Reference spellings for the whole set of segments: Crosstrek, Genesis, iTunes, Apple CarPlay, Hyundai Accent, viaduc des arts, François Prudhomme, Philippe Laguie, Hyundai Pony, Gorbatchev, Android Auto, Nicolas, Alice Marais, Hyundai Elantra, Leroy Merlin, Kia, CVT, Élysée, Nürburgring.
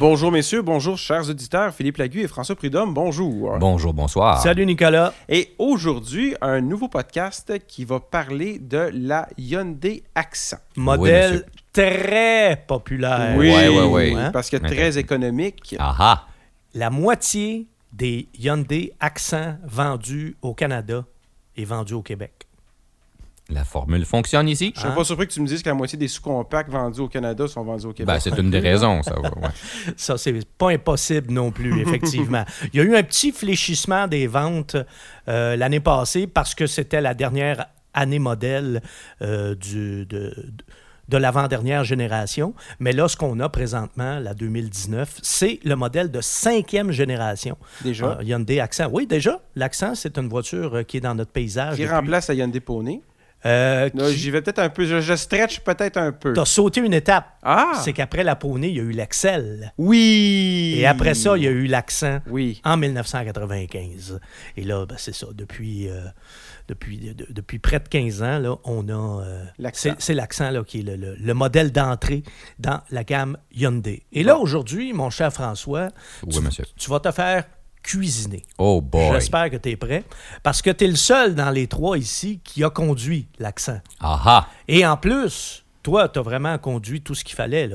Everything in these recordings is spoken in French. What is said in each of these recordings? Bonjour messieurs, bonjour chers auditeurs, Philippe Laguie et François Prudhomme, bonjour. Bonjour, bonsoir. Salut Nicolas. Et aujourd'hui, un nouveau podcast qui va parler de la Hyundai Accent. Modèle très populaire. Oui, oui. Hein? Parce que très économique. Aha. La moitié des Hyundai Accent vendus au Canada est vendue au Québec. La formule fonctionne ici. Je ne suis pas surpris que tu me dises que la moitié des sous-compacts vendus au Canada sont vendus au Québec. Ben, c'est une des raisons, ça. Ouais. Ça, c'est pas impossible non plus, effectivement. Il y a eu un petit fléchissement des ventes l'année passée parce que c'était la dernière année modèle de l'avant-dernière génération. Mais là, ce qu'on a présentement, la 2019, c'est le modèle de 5e génération. Déjà? Hyundai Accent. Oui, déjà. L'Accent, c'est une voiture qui est dans notre paysage. Qui remplace la Hyundai Pony. Non, j'y vais peut-être un peu, je stretch peut-être un peu. T'as sauté une étape. Ah! C'est qu'après la Pony, il y a eu l'Accel. Oui! Et après ça, il y a eu l'Accent en 1995. Et là, ben, c'est ça. Depuis près de 15 ans, là, on a... l'Accent. C'est l'Accent là, qui est le modèle d'entrée dans la gamme Hyundai. Et là, aujourd'hui, mon cher François, tu vas te faire... cuisiner. Oh boy! J'espère que tu es prêt, parce que tu es le seul dans les trois ici qui a conduit l'Accent. Aha! Et en plus, toi, tu as vraiment conduit tout ce qu'il fallait.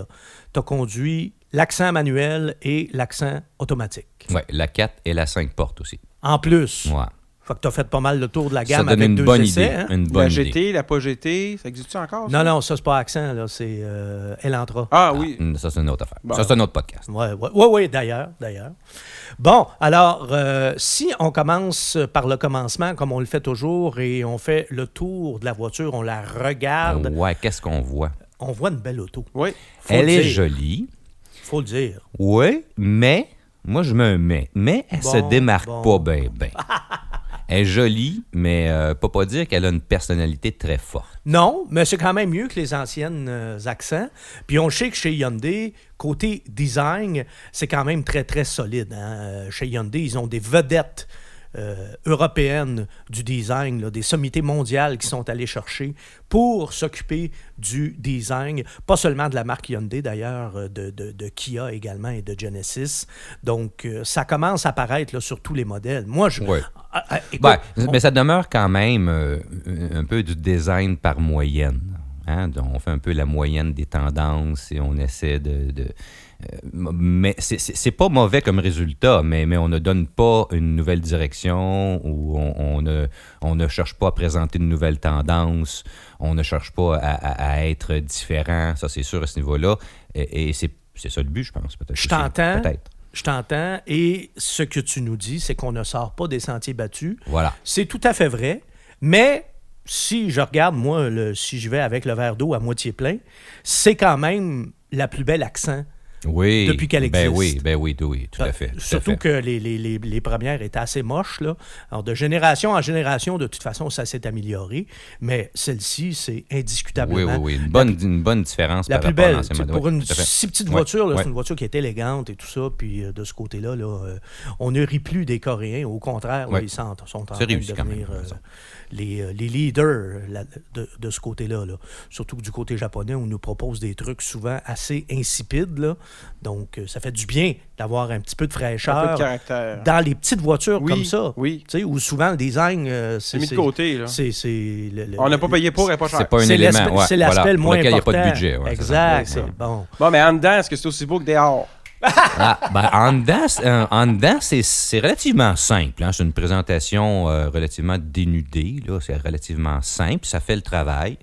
Tu as conduit l'Accent manuel et l'Accent automatique. Oui, la 4 et la 5 portes aussi. En plus. Ouais. Fait que tu as fait pas mal le tour de la gamme avec deux essais. Ça donne une bonne idée. La GT, la pas GT, ça existe-tu encore? Ça? Non, ça, c'est pas Accent, là, c'est Elantra. Ah oui. Ça, c'est une autre affaire. Bon. Ça, c'est un autre podcast. Oui, d'ailleurs. Bon, alors, si on commence par le commencement, comme on le fait toujours, et on fait le tour de la voiture, on la regarde. Ouais, qu'est-ce qu'on voit? On voit une belle auto. Oui. Elle est jolie. Faut le dire. Oui, mais, moi, je me mets. Mais elle se démarque pas bien. Elle est jolie, mais pas dire qu'elle a une personnalité très forte. Non, mais c'est quand même mieux que les anciennes accents. Puis on sait que chez Hyundai, côté design, c'est quand même très, très solide. Hein? Chez Hyundai, ils ont des vedettes européennes du design, là, des sommités mondiales qui sont allées chercher pour s'occuper du design, pas seulement de la marque Hyundai d'ailleurs, de Kia également et de Genesis. Donc, ça commence à apparaître là, sur tous les modèles. Moi, je... Oui. Écoute, mais ça demeure quand même un peu du design par moyenne. Hein? Donc, on fait un peu la moyenne des tendances et on essaie de mais c'est pas mauvais comme résultat, mais on ne donne pas une nouvelle direction ou on ne cherche pas à présenter une nouvelle tendance, on ne cherche pas à être différent, ça c'est sûr à ce niveau-là, et c'est ça le but, je pense, peut-être. Je t'entends, peut-être. Je t'entends, et ce que tu nous dis, c'est qu'on ne sort pas des sentiers battus. Voilà. C'est tout à fait vrai, mais... Si je regarde, moi, si je vais avec le verre d'eau à moitié plein, c'est quand même la plus belle accent depuis qu'elle existe. Ben oui, tout à fait. Surtout que les premières étaient assez moches. Là. Alors, de génération en génération, de toute façon, ça s'est amélioré, mais celle-ci, c'est indiscutablement... Oui, une bonne différence par rapport à l'ancienne modèle. La plus belle, pour une si petite voiture, là, c'est une voiture qui est élégante et tout ça, puis de ce côté-là, là, on ne rit plus des Coréens, au contraire, là, ils sont en train de devenir... Les leaders de ce côté-là. Là. Surtout que du côté japonais, on nous propose des trucs souvent assez insipides. Là. Donc, ça fait du bien d'avoir un petit peu de fraîcheur. Un peu de caractère. Dans les petites voitures comme ça. Oui, tu sais, où souvent le design... c'est mis de côté. Là. C'est on n'a pas payé pour, elle pas cher. C'est pas un élément. C'est l'aspect le moins important. Pour lequel il n'y a pas de budget. Ouais, exact. C'est bon. Bon, mais en dedans, est-ce que c'est aussi beau que dehors? En dedans, c'est relativement simple. Hein? C'est une présentation relativement dénudée. Là. C'est relativement simple. Ça fait le travail.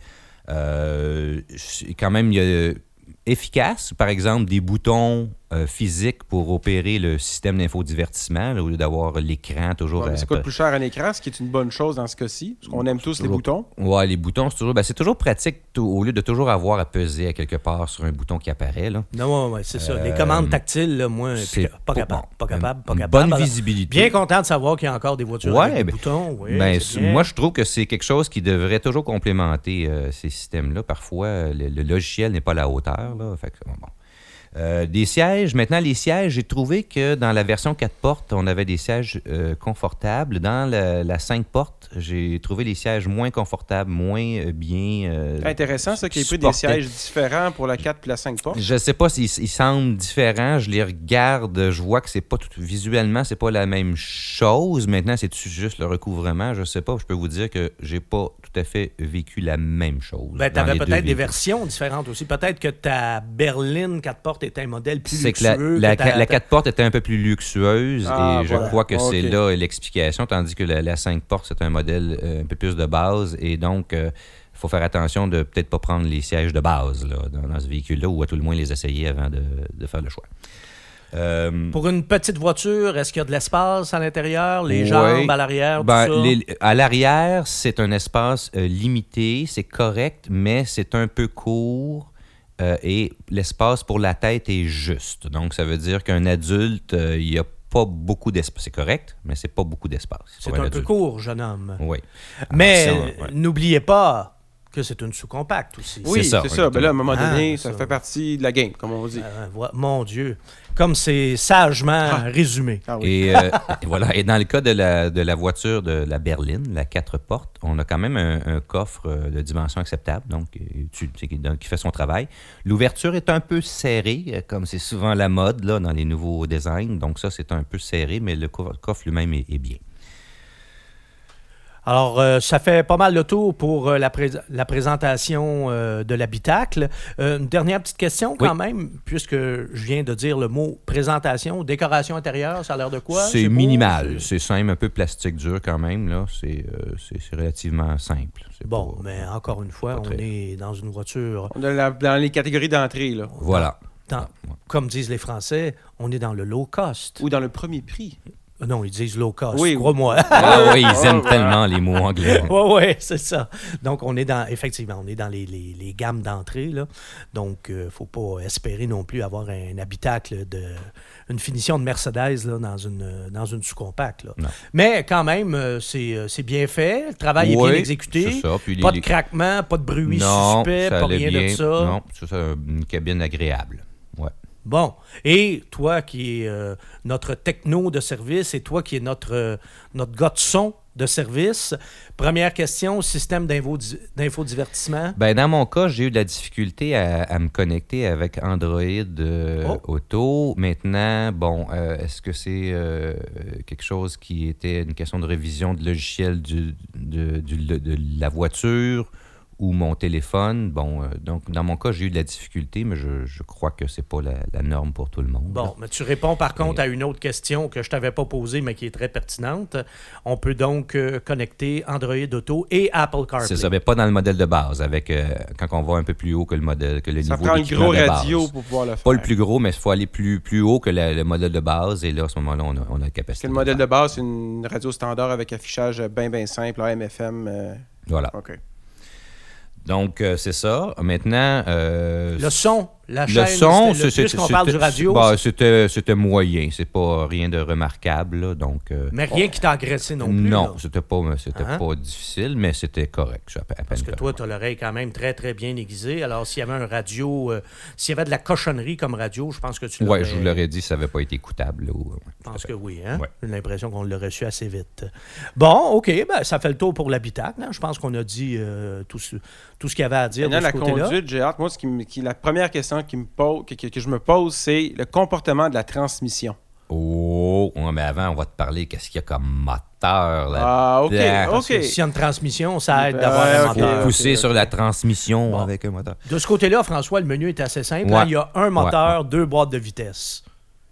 Quand même, il y a efficace. Par exemple, des boutons physiques pour opérer le système d'infodivertissement, là, au lieu d'avoir l'écran toujours... Ouais, mais ça coûte plus cher un écran, ce qui est une bonne chose dans ce cas-ci, parce qu'on aime tous toujours... les boutons. Oui, les boutons, c'est toujours pratique au lieu de toujours avoir à peser à quelque part sur un bouton qui apparaît. Là. Non, oui, c'est ça. Les commandes tactiles, là, moi, c'est pas capable. Bonne visibilité. Bien content de savoir qu'il y a encore des voitures avec des boutons. Ouais, ben, moi, je trouve que c'est quelque chose qui devrait toujours complémenter ces systèmes-là. Parfois, le logiciel n'est pas à la hauteur. Là, fait que, bon. Des sièges. Maintenant, les sièges, j'ai trouvé que dans la version 4 portes, on avait des sièges confortables. Dans la 5 portes, j'ai trouvé les sièges moins confortables, moins bien... Intéressant, ça, qu'il y ait pris des sièges différents pour la 4 et la 5 portes. Je ne sais pas s'ils semblent différents. Je les regarde, je vois que c'est pas tout... Visuellement, c'est pas la même chose. Maintenant, c'est-tu juste le recouvrement? Je ne sais pas. Je peux vous dire que j'ai pas tout à fait vécu la même chose. Ben, tu avais peut-être des versions différentes aussi. Peut-être que ta berline 4 portes était un modèle plus luxueux. La 4 portes était un peu plus luxueuse et je crois que c'est là l'explication, tandis que la 5 portes, c'est un modèle un peu plus de base et donc il faut faire attention de peut-être pas prendre les sièges de base là, dans ce véhicule-là ou à tout le moins les essayer avant de faire le choix. Pour une petite voiture, est-ce qu'il y a de l'espace à l'intérieur, les jambes à l'arrière, tout ça? À l'arrière, c'est un espace limité, c'est correct, mais c'est un peu court. Et l'espace pour la tête est juste. Donc, ça veut dire qu'un adulte, il n'y a pas beaucoup d'espace. C'est correct, mais c'est pas beaucoup d'espace. C'est un peu court, jeune homme. Oui. Mais n'oubliez pas que c'est une sous-compacte aussi. Oui, c'est ça. Ben là, à un moment donné, ça fait partie de la game, comme on dit. Mon Dieu. Comme c'est sagement résumé. Ah oui. Et voilà. Et dans le cas de la voiture de la berline, la 4 portes, on a quand même un coffre de dimension acceptable, donc qui fait son travail. L'ouverture est un peu serrée, comme c'est souvent la mode là, dans les nouveaux designs. Donc ça, c'est un peu serré, mais le coffre lui-même est bien. Alors, ça fait pas mal le tour pour la présentation de l'habitacle. Une dernière petite question quand même, puisque je viens de dire le mot présentation, décoration intérieure, ça a l'air de quoi? C'est minimal, c'est simple, un peu plastique dur quand même, là. C'est relativement simple. Mais encore une fois, on est dans une voiture... On est dans les catégories d'entrée, là. Voilà. Comme disent les Français, on est dans le low cost. Ou dans le premier prix. Non, ils disent low cost, crois-moi. Oui, ils aiment tellement les mots anglais. Oui, c'est ça. Donc, on est dans les gammes d'entrée, là. Donc, il ne faut pas espérer non plus avoir un habitacle une finition de Mercedes là, dans une sous-compacte. Là. Mais quand même, c'est bien fait. Le travail est bien exécuté. Ça. Puis pas de craquement, pas de bruit suspect, pas rien de ça. Non, c'est une cabine agréable. Ouais. Bon, et toi qui es notre techno de service et toi qui es notre gars de son de service, première question, système d'infodivertissement. Bien, dans mon cas, j'ai eu de la difficulté à me connecter avec Android Auto. Maintenant, est-ce que c'est quelque chose qui était une question de révision de logiciel de la voiture ou mon téléphone. Donc dans mon cas, j'ai eu de la difficulté, mais je crois que c'est pas la norme pour tout le monde. Bon, mais tu réponds par contre à une autre question que je t'avais pas posée, mais qui est très pertinente. On peut donc connecter Android Auto et Apple CarPlay. C'est ça, mais pas dans le modèle de base, avec quand on va un peu plus haut que le modèle, que le niveau d'équipement de base. Ça prend le gros radio pour pouvoir le faire. Pas le plus gros, mais il faut aller plus haut que le modèle de base, et là, à ce moment-là, on a la capacité. Le modèle de base, c'est une radio standard avec affichage bien simple, AM/FM. Voilà. OK. Donc, c'est ça. Maintenant... le son, la chaîne, parle du radio. C'était moyen. C'est pas rien de remarquable. Là, donc, mais rien qui t'a agressé non plus. Non, là. C'était pas difficile, mais c'était correct. Parce que toi, tu as l'oreille quand même très, très bien aiguisée. Alors, s'il y avait un radio... s'il y avait de la cochonnerie comme radio, je pense que tu l'aurais... Oui, je vous l'aurais dit, ça n'avait pas été écoutable. Je pense que oui. Hein? Ouais. J'ai l'impression qu'on l'aurait su assez vite. Bon, OK. Ça fait le tour pour l'habitacle. Hein? Je pense qu'on a dit tout ce qu'il y avait à dire de ce côté-là. La conduite, j'ai hâte. Moi, la première question que je me pose, c'est le comportement de la transmission. Oh, mais avant, on va te parler qu'est-ce qu'il y a comme moteur là-dedans. Ah, OK. S'il y a une transmission, ça aide d'avoir un moteur. Pousser sur la transmission avec un moteur. De ce côté-là, François, le menu est assez simple. Ouais. Là, il y a un moteur, deux boîtes de vitesse.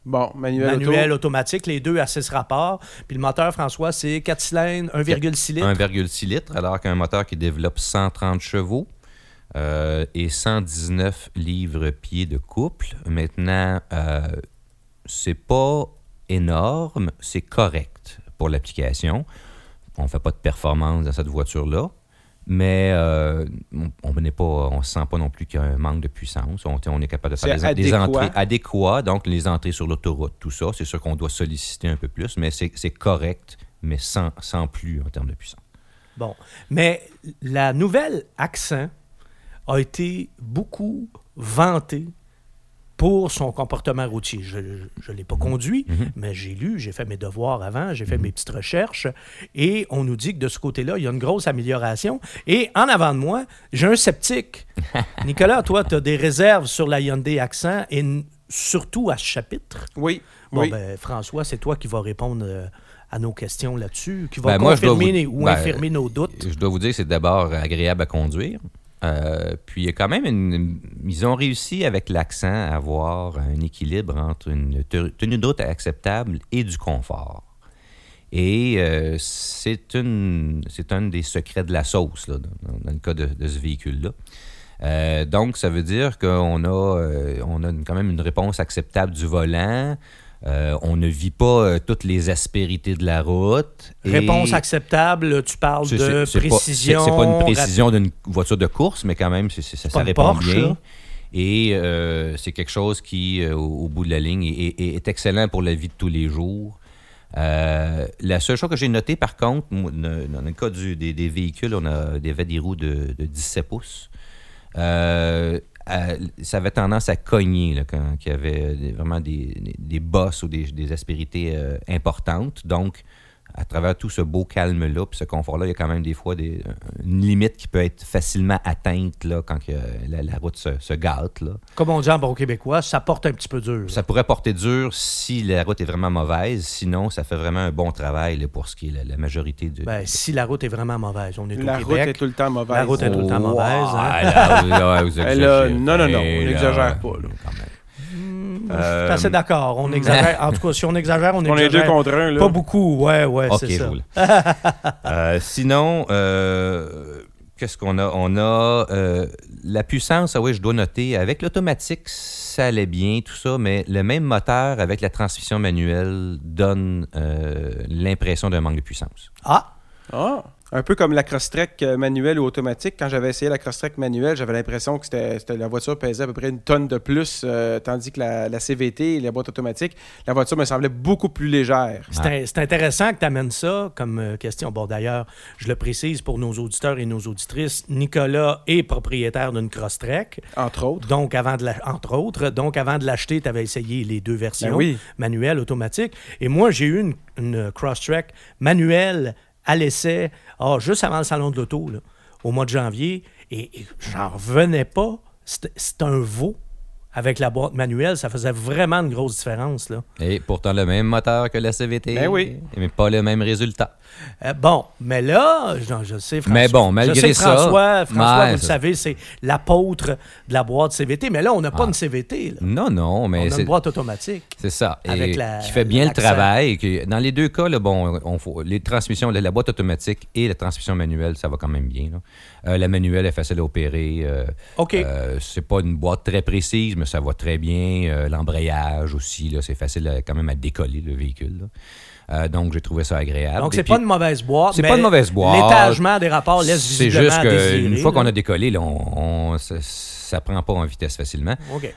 Bon, manuel automatique, les deux à 6 rapports. Puis le moteur, François, c'est 4 cylindres, 1,6 litres. 1,6 litres, alors qu'un moteur qui développe 130 chevaux et 119 livres-pieds de couple. Maintenant, c'est pas énorme, c'est correct pour l'application. On fait pas de performance dans cette voiture-là. Mais on se sent pas non plus qu'il y a un manque de puissance. On est capable de faire des entrées adéquates, donc les entrées sur l'autoroute, tout ça. C'est sûr qu'on doit solliciter un peu plus, mais c'est correct, mais sans plus en termes de puissance. Bon, mais la nouvelle Accent a été beaucoup vantée pour son comportement routier. Je ne l'ai pas conduit, mais j'ai lu, j'ai fait mes devoirs avant, j'ai fait mes petites recherches, et on nous dit que de ce côté-là, il y a une grosse amélioration. Et en avant de moi, j'ai un sceptique. Nicolas, toi, tu as des réserves sur la Hyundai Accent, et surtout à ce chapitre. Oui. Bon, oui. Ben, François, c'est toi qui vas répondre... à nos questions là-dessus, qui vont confirmer ou infirmer nos doutes. Je dois vous dire que c'est d'abord agréable à conduire. Puis, il y a quand même ils ont réussi avec l'accent à avoir un équilibre entre une tenue de route acceptable et du confort. Et c'est un des secrets de la sauce, là, dans le cas de ce véhicule-là. Donc, ça veut dire qu'on a, quand même une réponse acceptable du volant. On ne vit pas toutes les aspérités de la route. Réponse acceptable, tu parles de précision. C'est pas une précision d'une voiture de course, mais quand même, ça répond bien. Et c'est quelque chose qui, au bout de la ligne, est excellent pour la vie de tous les jours. La seule chose que j'ai notée, par contre, dans le cas des véhicules, on avait des roues de 17 pouces. Ça avait tendance à cogner là, quand il y avait vraiment des bosses ou des aspérités importantes. Donc, à travers tout ce beau calme-là et ce confort-là, il y a quand même des fois une limite qui peut être facilement atteinte là, quand la route se gâte. Là. Comme on dit en bon québécois, ça porte un petit peu dur. Ça pourrait porter dur si la route est vraiment mauvaise. Sinon, ça fait vraiment un bon travail là, pour ce qui est la majorité du... si la route est vraiment mauvaise, on est au Québec. La route est tout le temps mauvaise. La route est tout le temps mauvaise. Hein? Là, vous exagérez. Non, on n'exagère pas. Là, quand même. Je suis assez d'accord. On exagère. En tout cas, si on exagère, on exagère. On est deux contre un, là. Pas beaucoup. Ouais, okay, c'est ça. Sinon, qu'est-ce qu'on a? On a la puissance, je dois noter. Avec l'automatique, ça allait bien, tout ça, mais le même moteur avec la transmission manuelle donne l'impression d'un manque de puissance. Ah! Un peu comme la Crosstrek manuelle ou automatique. Quand j'avais essayé la Crosstrek manuelle, j'avais l'impression que la voiture pesait à peu près 1 tonne de plus, tandis que la CVT et la boîte automatique, la voiture me semblait beaucoup plus légère. C'est intéressant que tu amènes ça comme question. Bon, d'ailleurs, je le précise pour nos auditeurs et nos auditrices, Nicolas est propriétaire d'une Crosstrek. Entre autres. Donc, avant de l'acheter, tu avais essayé les deux versions, manuelle, automatique. Et moi, j'ai eu une Crosstrek manuelle à l'essai, juste avant le salon de l'auto, là, au mois de janvier, et j'en revenais pas. C'est un veau avec la boîte manuelle. Ça faisait vraiment une grosse différence. Là. Et pourtant, le même moteur que la CVT, mais pas le même résultat. Bon, mais là, je sais, François, mais bon, malgré ça, François, vous le savez, c'est l'apôtre de la boîte CVT. Mais là, on n'a pas une CVT. Là. Non, mais on a une boîte automatique. C'est ça, avec qui fait bien l'accent. Le travail. Que dans les deux cas, là, les transmissions, la boîte automatique et la transmission manuelle, ça va quand même bien. Là. La manuelle est facile à opérer. C'est pas une boîte très précise, mais ça va très bien. L'embrayage aussi, là, c'est facile quand même à décoller le véhicule. Là. Donc, j'ai trouvé ça agréable. Donc, pas une mauvaise boîte. C'est pas une mauvaise boîte. L'étagement des rapports laisse visiblement désirer. C'est juste qu'une fois qu'on a décollé, là, ça ne prend pas en vitesse facilement. Okay.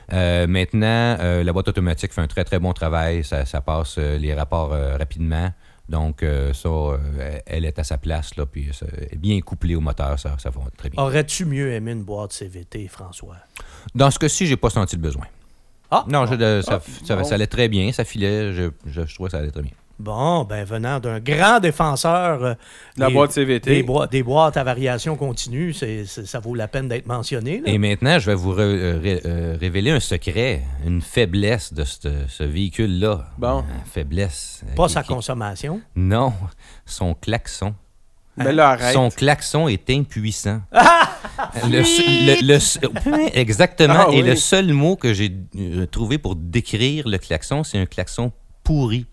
Maintenant, la boîte automatique fait un très, très bon travail. Ça passe les rapports rapidement. Donc, elle est à sa place, là, puis est bien couplée au moteur, ça va très bien. Aurais-tu mieux aimé une boîte CVT, François? Dans ce cas-ci, je n'ai pas senti le besoin. Ça allait très bien, ça filait, je trouvais que ça allait très bien. Bon, ben venant d'un grand défenseur la boîte CVT. Des boîtes à variation continue, ça vaut la peine d'être mentionné. Là. Et maintenant, je vais vous révéler un secret, une faiblesse de ce véhicule-là. Bon. Faiblesse. Pas sa consommation. Non, son klaxon. Mais là, arrête. Son klaxon est impuissant. Exactement. Et le seul mot que j'ai trouvé pour décrire le klaxon, c'est un klaxon pourri.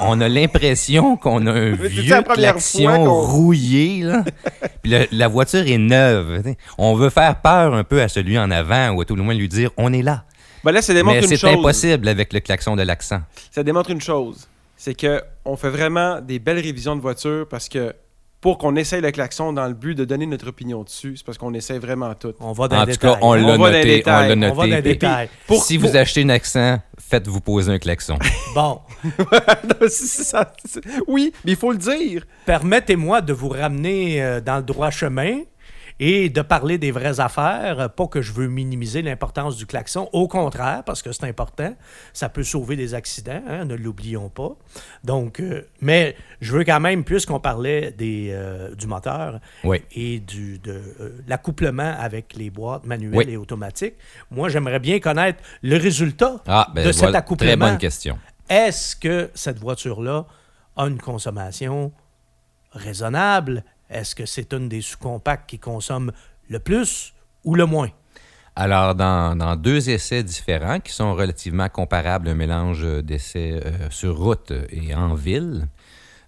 On a l'impression qu'on a un vieux klaxon rouillé. Là. Puis la voiture est neuve. On veut faire peur un peu à celui en avant ou à tout le moins lui dire « on est là ». Ben là, ça démontre une chose. Mais c'est impossible avec le klaxon de l'accent. Ça démontre une chose, c'est qu'on fait vraiment des belles révisions de voiture parce que pour qu'on essaye le klaxon dans le but de donner notre opinion dessus, c'est parce qu'on essaye vraiment tout. On va dans les détails. En tout cas, on l'a noté. On va dans les détails. Si vous achetez un accent, faites-vous poser un klaxon. Bon. Oui, mais il faut le dire. Permettez-moi de vous ramener dans le droit chemin et de parler des vraies affaires. Pas que je veux minimiser l'importance du klaxon, au contraire, parce que c'est important. Ça peut sauver des accidents, hein, ne l'oublions pas. Donc, mais je veux quand même, puisqu'on parlait du moteur oui. et de l'accouplement avec les boîtes manuelles oui. et automatiques, moi, j'aimerais bien connaître le résultat de cet accouplement. Très bonne question. Est-ce que cette voiture-là a une consommation raisonnable? Est-ce que c'est une des sous-compacts qui consomme le plus ou le moins? Alors, dans deux essais différents qui sont relativement comparables, un mélange d'essais sur route et en ville,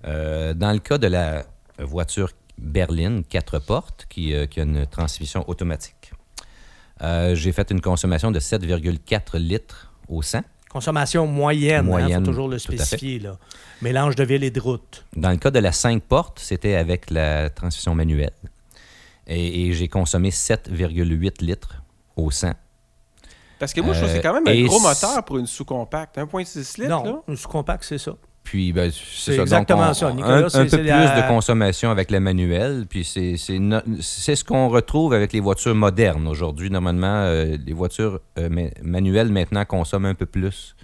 dans le cas de la voiture berline 4 portes qui a une transmission automatique, j'ai fait une consommation de 7,4 litres au 100. Consommation moyenne, faut toujours le spécifier, là. Mélange de ville et de route. Dans le cas de la 5 portes, c'était avec la transmission manuelle. Et j'ai consommé 7,8 litres au 100. Parce que moi, je trouve que c'est quand même un gros moteur pour une sous-compacte. 1,6 litres, non, là? Une sous-compacte, c'est ça. Puis, ben, c'est ça. Exactement ça, Nicolas. Un peu plus de consommation avec la manuelle. Puis, c'est ce qu'on retrouve avec les voitures modernes aujourd'hui. Normalement, les voitures manuelles, maintenant, consomment un peu plus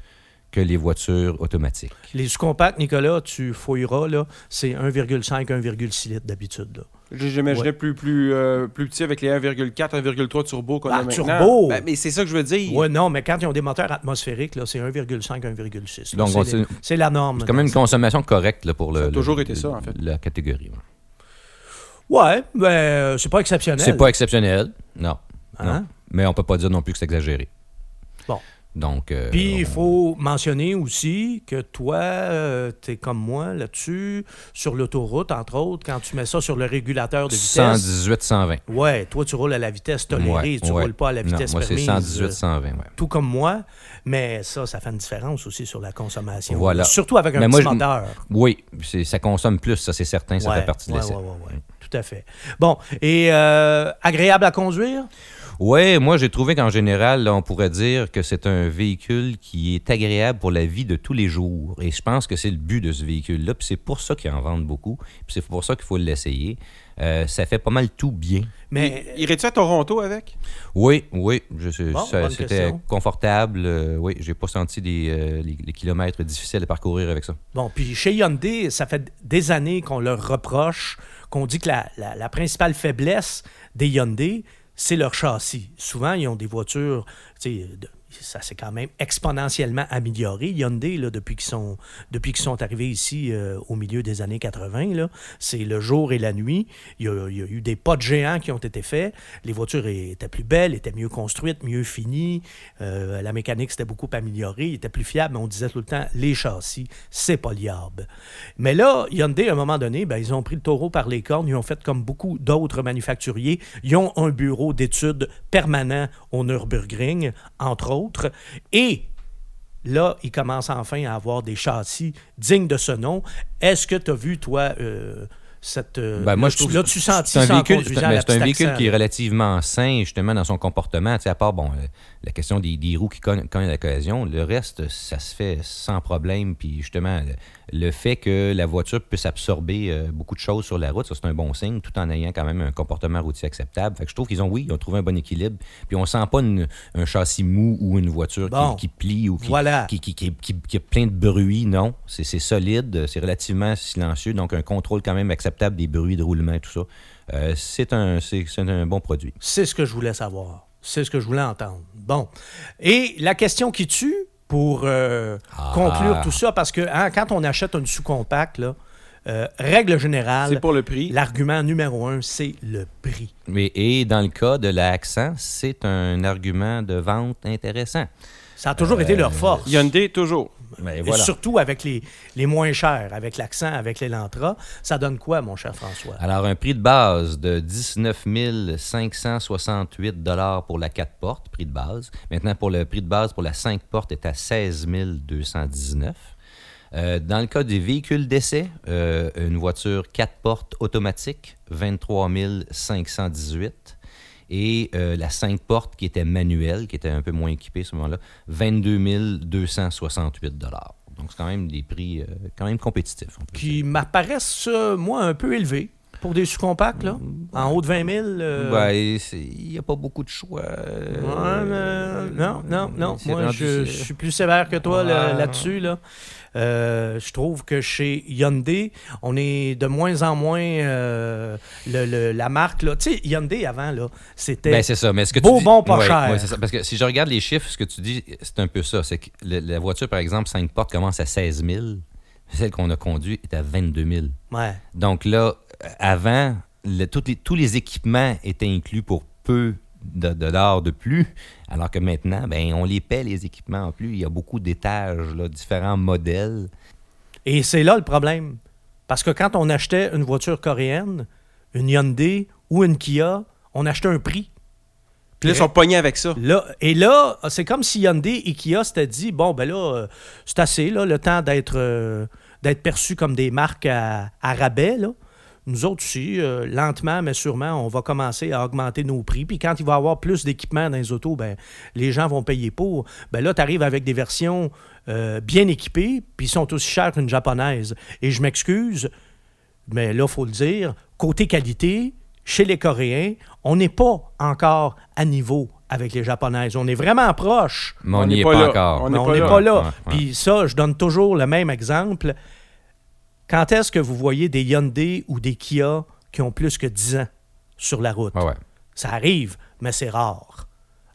que les voitures automatiques. Les sous-compacts, Nicolas, tu fouilleras, là, c'est 1,5, 1,6 litres d'habitude, là. J'imaginais plus petit avec les 1,4, 1,3 turbo qu'on a maintenant. Turbo! Ben, mais c'est ça que je veux dire. Oui, non, mais quand ils ont des moteurs atmosphériques, là, c'est 1,5, 1,6. Donc, c'est la norme. C'est quand même une consommation correcte là, pour la catégorie. Oui, mais c'est pas exceptionnel. C'est pas exceptionnel, non. Mais on peut pas dire non plus que c'est exagéré. Bon. Donc, puis, il faut mentionner aussi que toi, tu es comme moi là-dessus, sur l'autoroute, entre autres, quand tu mets ça sur le régulateur de vitesse... 118-120. Oui, toi, tu roules à la vitesse tolérée, tu roules pas à la vitesse permise. Moi, c'est 118-120, oui. Tout comme moi, mais ça fait une différence aussi sur la consommation. Voilà. Surtout avec un petit moteur. Oui, ça consomme plus, ça, c'est certain, ça fait partie de l'essai. Oui, tout à fait. Bon, et agréable à conduire? Oui, moi, j'ai trouvé qu'en général, là, on pourrait dire que c'est un véhicule qui est agréable pour la vie de tous les jours. Et je pense que c'est le but de ce véhicule-là. Puis c'est pour ça qu'ils en vendent beaucoup. Puis c'est pour ça qu'il faut l'essayer. Ça fait pas mal tout bien. Mais irais-tu à Toronto avec? Oui. C'était confortable. Oui, j'ai pas senti les kilomètres difficiles à parcourir avec ça. Bon, puis chez Hyundai, ça fait des années qu'on leur reproche, qu'on dit que la principale faiblesse des Hyundai, c'est leur châssis. Souvent, ils ont des voitures, ça s'est quand même exponentiellement amélioré. Hyundai, là, depuis qu'ils sont arrivés ici au milieu des années 80, là, c'est le jour et la nuit. Il y a eu des pas de géants qui ont été faits. Les voitures étaient plus belles, étaient mieux construites, mieux finies. La mécanique s'était beaucoup améliorée, était plus fiable. Mais on disait tout le temps, les châssis, c'est pas liable. Mais là, Hyundai, à un moment donné, ils ont pris le taureau par les cornes. Ils ont fait comme beaucoup d'autres manufacturiers. Ils ont un bureau d'études permanent au Nürburgring, entre autres. Et là, il commence enfin à avoir des châssis dignes de ce nom. Est-ce que tu as vu, toi, moi, je trouve que c'est un véhicule qui est relativement sain, justement, dans son comportement. Tu sais, à part, la question des roues qui cognent à l'occasion, le reste, ça se fait sans problème. Puis, justement, le fait que la voiture puisse absorber beaucoup de choses sur la route, ça, c'est un bon signe, tout en ayant quand même un comportement routier acceptable. Fait que je trouve qu'ils ont, ils ont trouvé un bon équilibre. Puis, on sent pas un châssis mou ou une voiture qui plie ou qui a plein de bruit. Non, c'est solide, c'est relativement silencieux. Donc, un contrôle quand même acceptable des bruits de roulement, tout ça. C'est un bon produit. C'est ce que je voulais savoir. C'est ce que je voulais entendre. Bon. Et la question qui tue, pour conclure tout ça, parce que quand on achète une sous-compacte, là, règle générale, c'est pour le prix. L'argument numéro 1, c'est le prix. Et dans le cas de l'Accent, c'est un argument de vente intéressant. Ça a toujours été leur force. Hyundai, toujours. Et surtout avec les moins chers, avec l'Accent, avec l'Elantra. Ça donne quoi, mon cher François? Alors, un prix de base de 19 568 $ pour la 4 portes, prix de base. Maintenant, pour le prix de base pour la 5 portes est à 16 219 $. Dans le cas des véhicules d'essai, une voiture 4 portes automatique, 23 518 $. Et la 5 portes qui était manuelle, qui était un peu moins équipée à ce moment-là, 22 268 $. Donc, c'est quand même des prix quand même compétitifs. Qui m'apparaissent, moi, un peu élevés. Pour des sous-compacts, là? En haut de 20 000? Il n'y a pas beaucoup de choix. Non. Moi, je suis plus sévère que toi là-dessus. Là. Je trouve que chez Hyundai, on est de moins en moins la marque. Tu sais, Hyundai, avant, là, c'était beau, bon, pas cher. Oui, c'est ça. Parce que si je regarde les chiffres, ce que tu dis, c'est un peu ça. C'est que la voiture, par exemple, 5 portes commence à 16 000. Celle qu'on a conduite est à 22 000. Ouais. Donc là, avant, tous les équipements étaient inclus pour peu de dollars de plus, alors que maintenant, on les paie, les équipements en plus. Il y a beaucoup d'étages, là, différents modèles. Et c'est là le problème. Parce que quand on achetait une voiture coréenne, une Hyundai ou une Kia, on achetait un prix. Puis là, ils sont pognés avec ça. Là, c'est comme si Hyundai et Kia s'étaient dit, c'est assez, là, le temps d'être perçus comme des marques à rabais, là. Nous autres aussi, lentement mais sûrement, on va commencer à augmenter nos prix. Puis quand il va y avoir plus d'équipements dans les autos, les gens vont payer pour. Là, tu arrives avec des versions bien équipées, puis ils sont aussi chères qu'une japonaise. Et je m'excuse, mais là, il faut le dire, côté qualité, chez les Coréens, on n'est pas encore à niveau avec les Japonaises. On est vraiment proche. Mais on n'y est pas encore. On n'est pas là. Puis ça, je donne toujours le même exemple. Quand est-ce que vous voyez des Hyundai ou des Kia qui ont plus que 10 ans sur la route? Ouais. Ça arrive, mais c'est rare.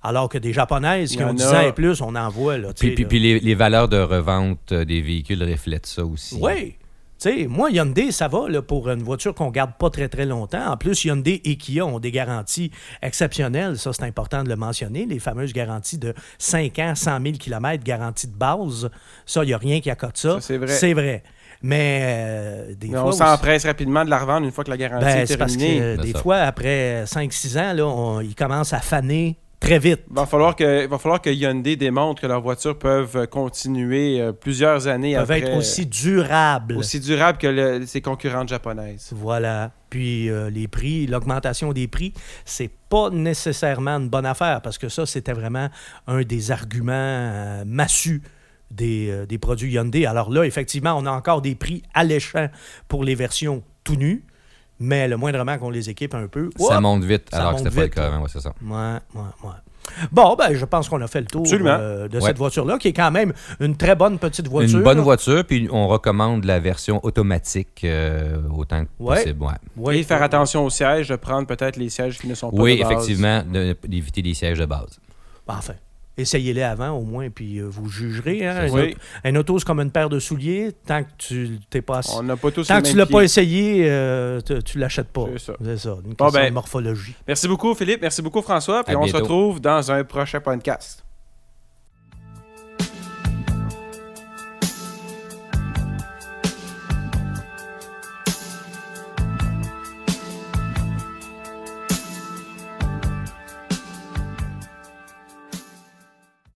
Alors que des Japonaises qui ont 10 ans et plus, on en voit. Là, puis les valeurs de revente des véhicules reflètent ça aussi. Oui. T'sais, moi, Hyundai, ça va là, pour une voiture qu'on ne garde pas très, très longtemps. En plus, Hyundai et Kia ont des garanties exceptionnelles. Ça, c'est important de le mentionner. Les fameuses garanties de 5 ans, 100 000 km, garantie de base. Ça, il n'y a rien qui accote ça. Ça, c'est vrai. C'est vrai. Mais des fois... On s'empresse rapidement de la revendre une fois que la garantie est terminée. Parce que des fois, après 5-6 ans, là, ils commencent à faner très vite. Il va falloir que Hyundai démontre que leurs voitures peuvent continuer plusieurs années après. Peuvent être aussi durables. Aussi durables que ses concurrentes japonaises. Voilà. Puis les prix, l'augmentation des prix, c'est pas nécessairement une bonne affaire parce que ça, c'était vraiment un des arguments massus des produits Hyundai. Alors là, effectivement, on a encore des prix alléchants pour les versions tout nues. Mais le moindrement qu'on les équipe un peu... Ça monte vite, alors que c'était pas le cas. Oui, c'est ça. Ouais. Bon, je pense qu'on a fait le tour de cette voiture-là, qui est quand même une très bonne petite voiture. Une bonne voiture, puis on recommande la version automatique autant que possible. Ouais. Oui, et faire attention aux sièges, de prendre peut-être les sièges qui ne sont pas de base. Oui, effectivement, d'éviter les sièges de base. Enfin... Essayez-les avant, au moins, puis vous jugerez. Hein? Un auto, c'est comme une paire de souliers. Tant que tu t'es pas... On n'a pas tous Tant que tu ne l'as pas essayé, tu ne l'achètes pas. C'est ça. Une question de morphologie. Merci beaucoup, Philippe. Merci beaucoup, François. Puis on se retrouve dans un prochain podcast.